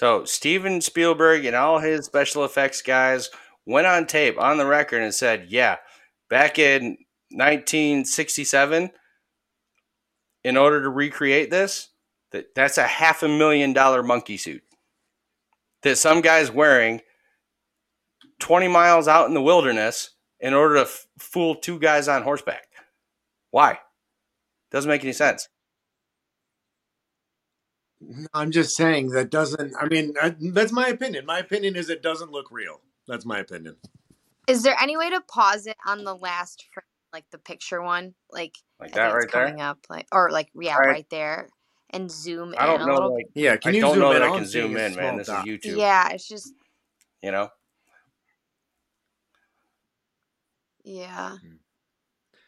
So Steven Spielberg and all his special effects guys went on tape, on the record, and said, yeah, back in 1967, in order to recreate this, that's a $500,000 monkey suit that some guy's wearing 20 miles out in the wilderness in order to fool two guys on horseback. Why? Doesn't make any sense. I'm just saying that doesn't, I mean, that's my opinion. My opinion is it doesn't look real. That's my opinion. Is there any way to pause it on the last frame, like the picture one? Like that right there? Coming up, like, or like, yeah, right there. And zoom in a little. I don't know. Like, yeah, can you zoom in? I don't know that I can zoom in, man. This is YouTube. Yeah, it's just. You know? Yeah.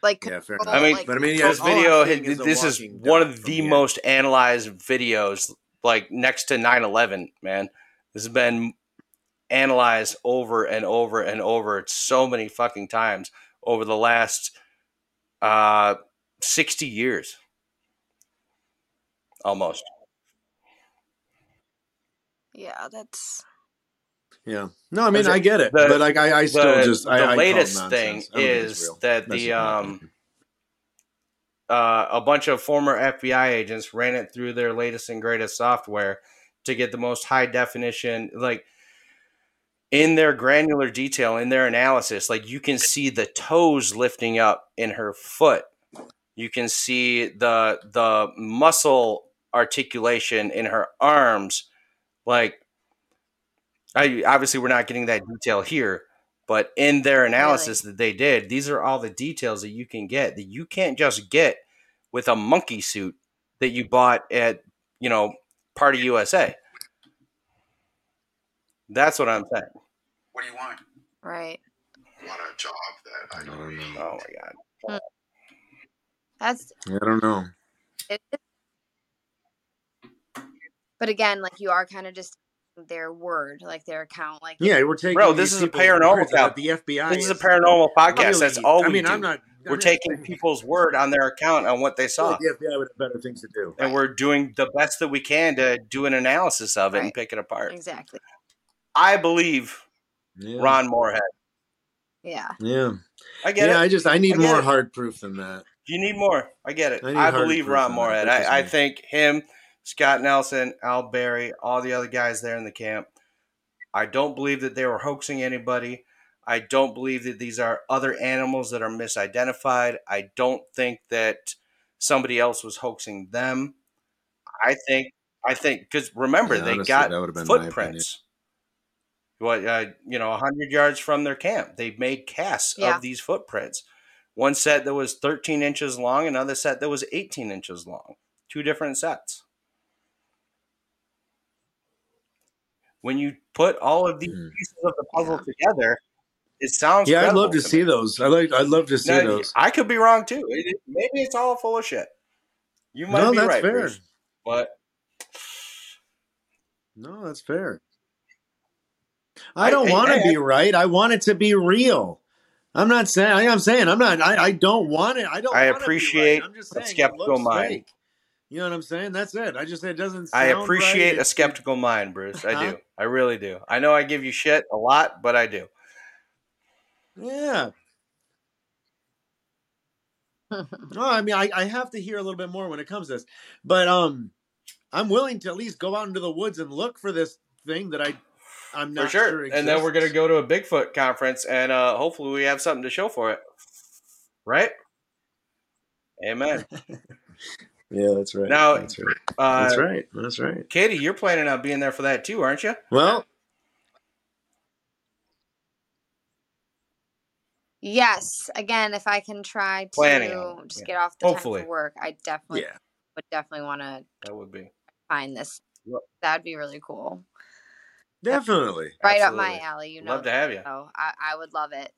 Like, yeah, fair enough. I mean, like, but I mean, yeah, this video, this is one of the most analyzed videos, like next to 9/11, man. This has been analyzed over and over and over so many fucking times over the last 60 years. Almost. Yeah, that's. Yeah. No, I mean, I get it. But like, I still just. The latest thing is that a bunch of former FBI agents ran it through their latest and greatest software to get the most high definition, like in their granular detail, in their analysis. Like, you can see the toes lifting up in her foot. You can see the muscle articulation in her arms. Like, I obviously we're not getting that detail here, but in their analysis that they did, these are all the details that you can get that you can't just get with a monkey suit that you bought at, you know, Party USA. That's what I'm saying. What do you want? Right. I want a job that I don't need. Oh my god. That's, I don't know. But again, like, you are kind of just their word, like their account. Like, yeah, we're taking. Bro, this is a paranormal account. The FBI. This is a paranormal podcast. That's all. I mean, I'm not. We're taking people's word on their account on what they saw. The FBI would have better things to do, and we're doing the best that we can to do an analysis of it and pick it apart. Exactly. I believe Ron Morehead. Yeah. Yeah. I get it. Yeah, I need more hard proof than that. You need more. I get it. I believe Ron Morehead. I think him, Scott Nelson, Al Berry, all the other guys there in the camp. I don't believe that they were hoaxing anybody. I don't believe that these are other animals that are misidentified. I don't think that somebody else was hoaxing them. I think because remember, yeah, honestly, they got footprints. What 100 yards from their camp, they made casts of these footprints. One set that was 13 inches long, another set that was 18 inches long. Two different sets. When you put all of these pieces of the puzzle together, it sounds I'd love to see those. I'd love to see those. I could be wrong too. Maybe it's all full of shit. You might be right, fair. Bruce, but no, that's fair. I don't want to be right. I want it to be real. I'm not saying. I'm saying I'm not. I don't want it. I don't. I appreciate right. I'm just saying, a skeptical mind. Fake. You know what I'm saying? That's it. I just say it doesn't. I appreciate a skeptical mind, Bruce. I do. I really do. I know I give you shit a lot, but I do. Yeah. No, I mean I have to hear a little bit more when it comes to this, but I'm willing to at least go out into the woods and look for this thing that I'm not sure exists. And then we're going to go to a Bigfoot conference, and hopefully we have something to show for it. Right? Amen. Yeah, that's right. Now, that's right. Katie, you're planning on being there for that too, aren't you? Well. Yes. Again, if I can try to get off the time for work, I definitely would want to find this. Yep. That'd be really cool. Definitely. Right. Absolutely. Up my alley, you know. Love to have you. So I would love it.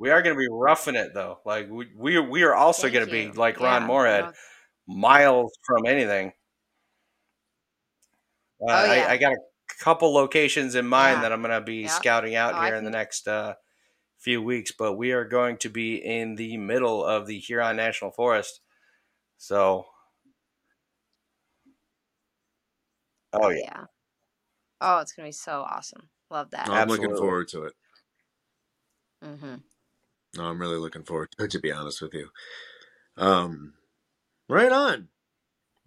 We are going to be roughing it, though. Like, we are also going to be, like Ron Morehead, miles from anything. I got a couple locations in mind that I'm going to be scouting out here in the next few weeks. But we are going to be in the middle of the Huron National Forest. So. Oh, yeah. Oh, it's going to be so awesome. Love that. Oh, I'm looking forward to it. Mm-hmm. No, I'm really looking forward to it, to be honest with you. Right on.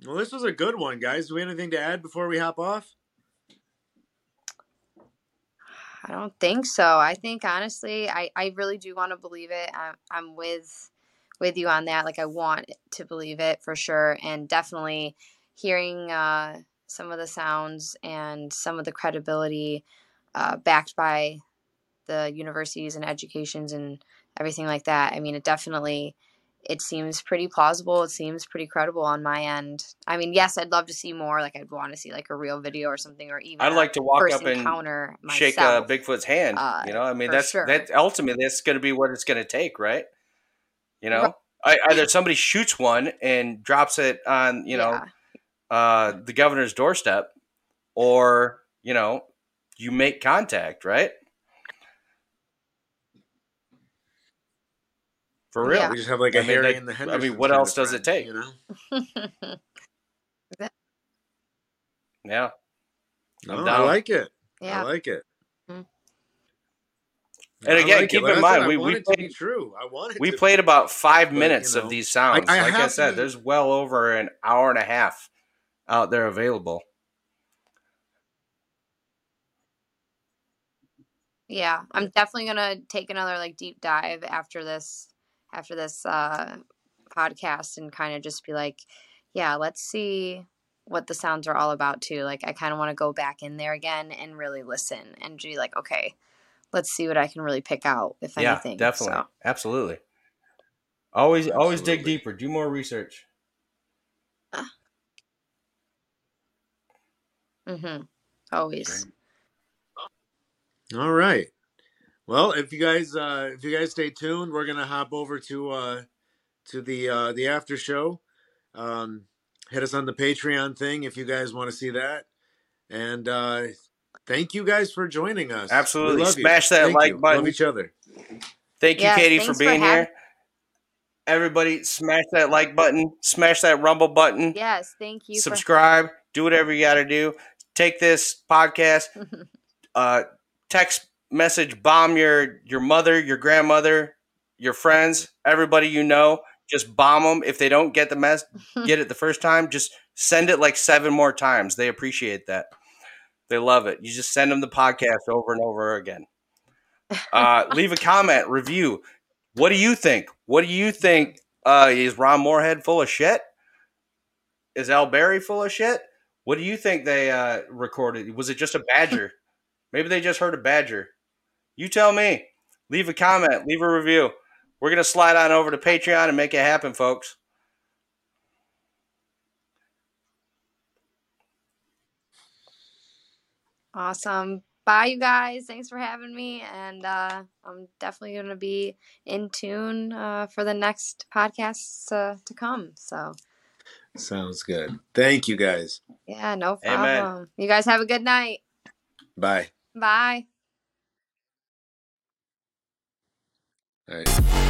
Well, this was a good one, guys. Do we have anything to add before we hop off? I don't think so. I think, honestly, I really do want to believe it. I'm with you on that. Like, I want to believe it for sure. And definitely hearing some of the sounds and some of the credibility backed by the universities and educations and everything like that. I mean, it seems pretty plausible. It seems pretty credible on my end. I mean, yes, I'd love to see more. Like, I'd want to see like a real video or something, or even I'd like to walk up and shake Bigfoot's hand. You know, I mean, that's ultimately that's going to be what it's going to take, right? You know, either somebody shoots one and drops it on, you know, the governor's doorstep, or you know, you make contact, right? For real. Yeah. We just have like a Harry and the Henderson. I mean, what else does it take? You know? Yeah. No, I like it. Yeah. I like it. Mm-hmm. And again, like keep in mind, we played about 5 minutes of these sounds. Like I said, there's well over an hour and a half out there available. Yeah. I'm definitely going to take another like deep dive after this podcast and kind of just be like, yeah, let's see what the sounds are all about too. Like, I kind of want to go back in there again and really listen and be like, okay, let's see what I can really pick out, if anything. Yeah, definitely. So. Absolutely. Always dig deeper. Do more research. Mm-hmm. Always. Okay. All right. Well, if you guys stay tuned, we're gonna hop over to the after show. Hit us on the Patreon thing if you guys want to see that. And thank you guys for joining us. Absolutely, smash that like button. Love each other. Thank you, Katie, for being here. Everybody, smash that like button. Smash that rumble button. Yes, thank you. Subscribe. Do whatever you got to do. Take this podcast. Text. Message, bomb your mother, your grandmother, your friends, everybody you know. Just bomb them. If they don't get the get it the first time, just send it like 7 more times. They appreciate that. They love it. You just send them the podcast over and over again. Leave a comment, review. What do you think? What do you think? Is Ron Morehead full of shit? Is Al Berry full of shit? What do you think they recorded? Was it just a badger? Maybe they just heard a badger. You tell me. Leave a comment. Leave a review. We're going to slide on over to Patreon and make it happen, folks. Awesome. Bye, you guys. Thanks for having me. And I'm definitely going to be in tune for the next podcasts to come. So sounds good. Thank you, guys. Yeah, no problem. Amen. You guys have a good night. Bye. Bye. All right.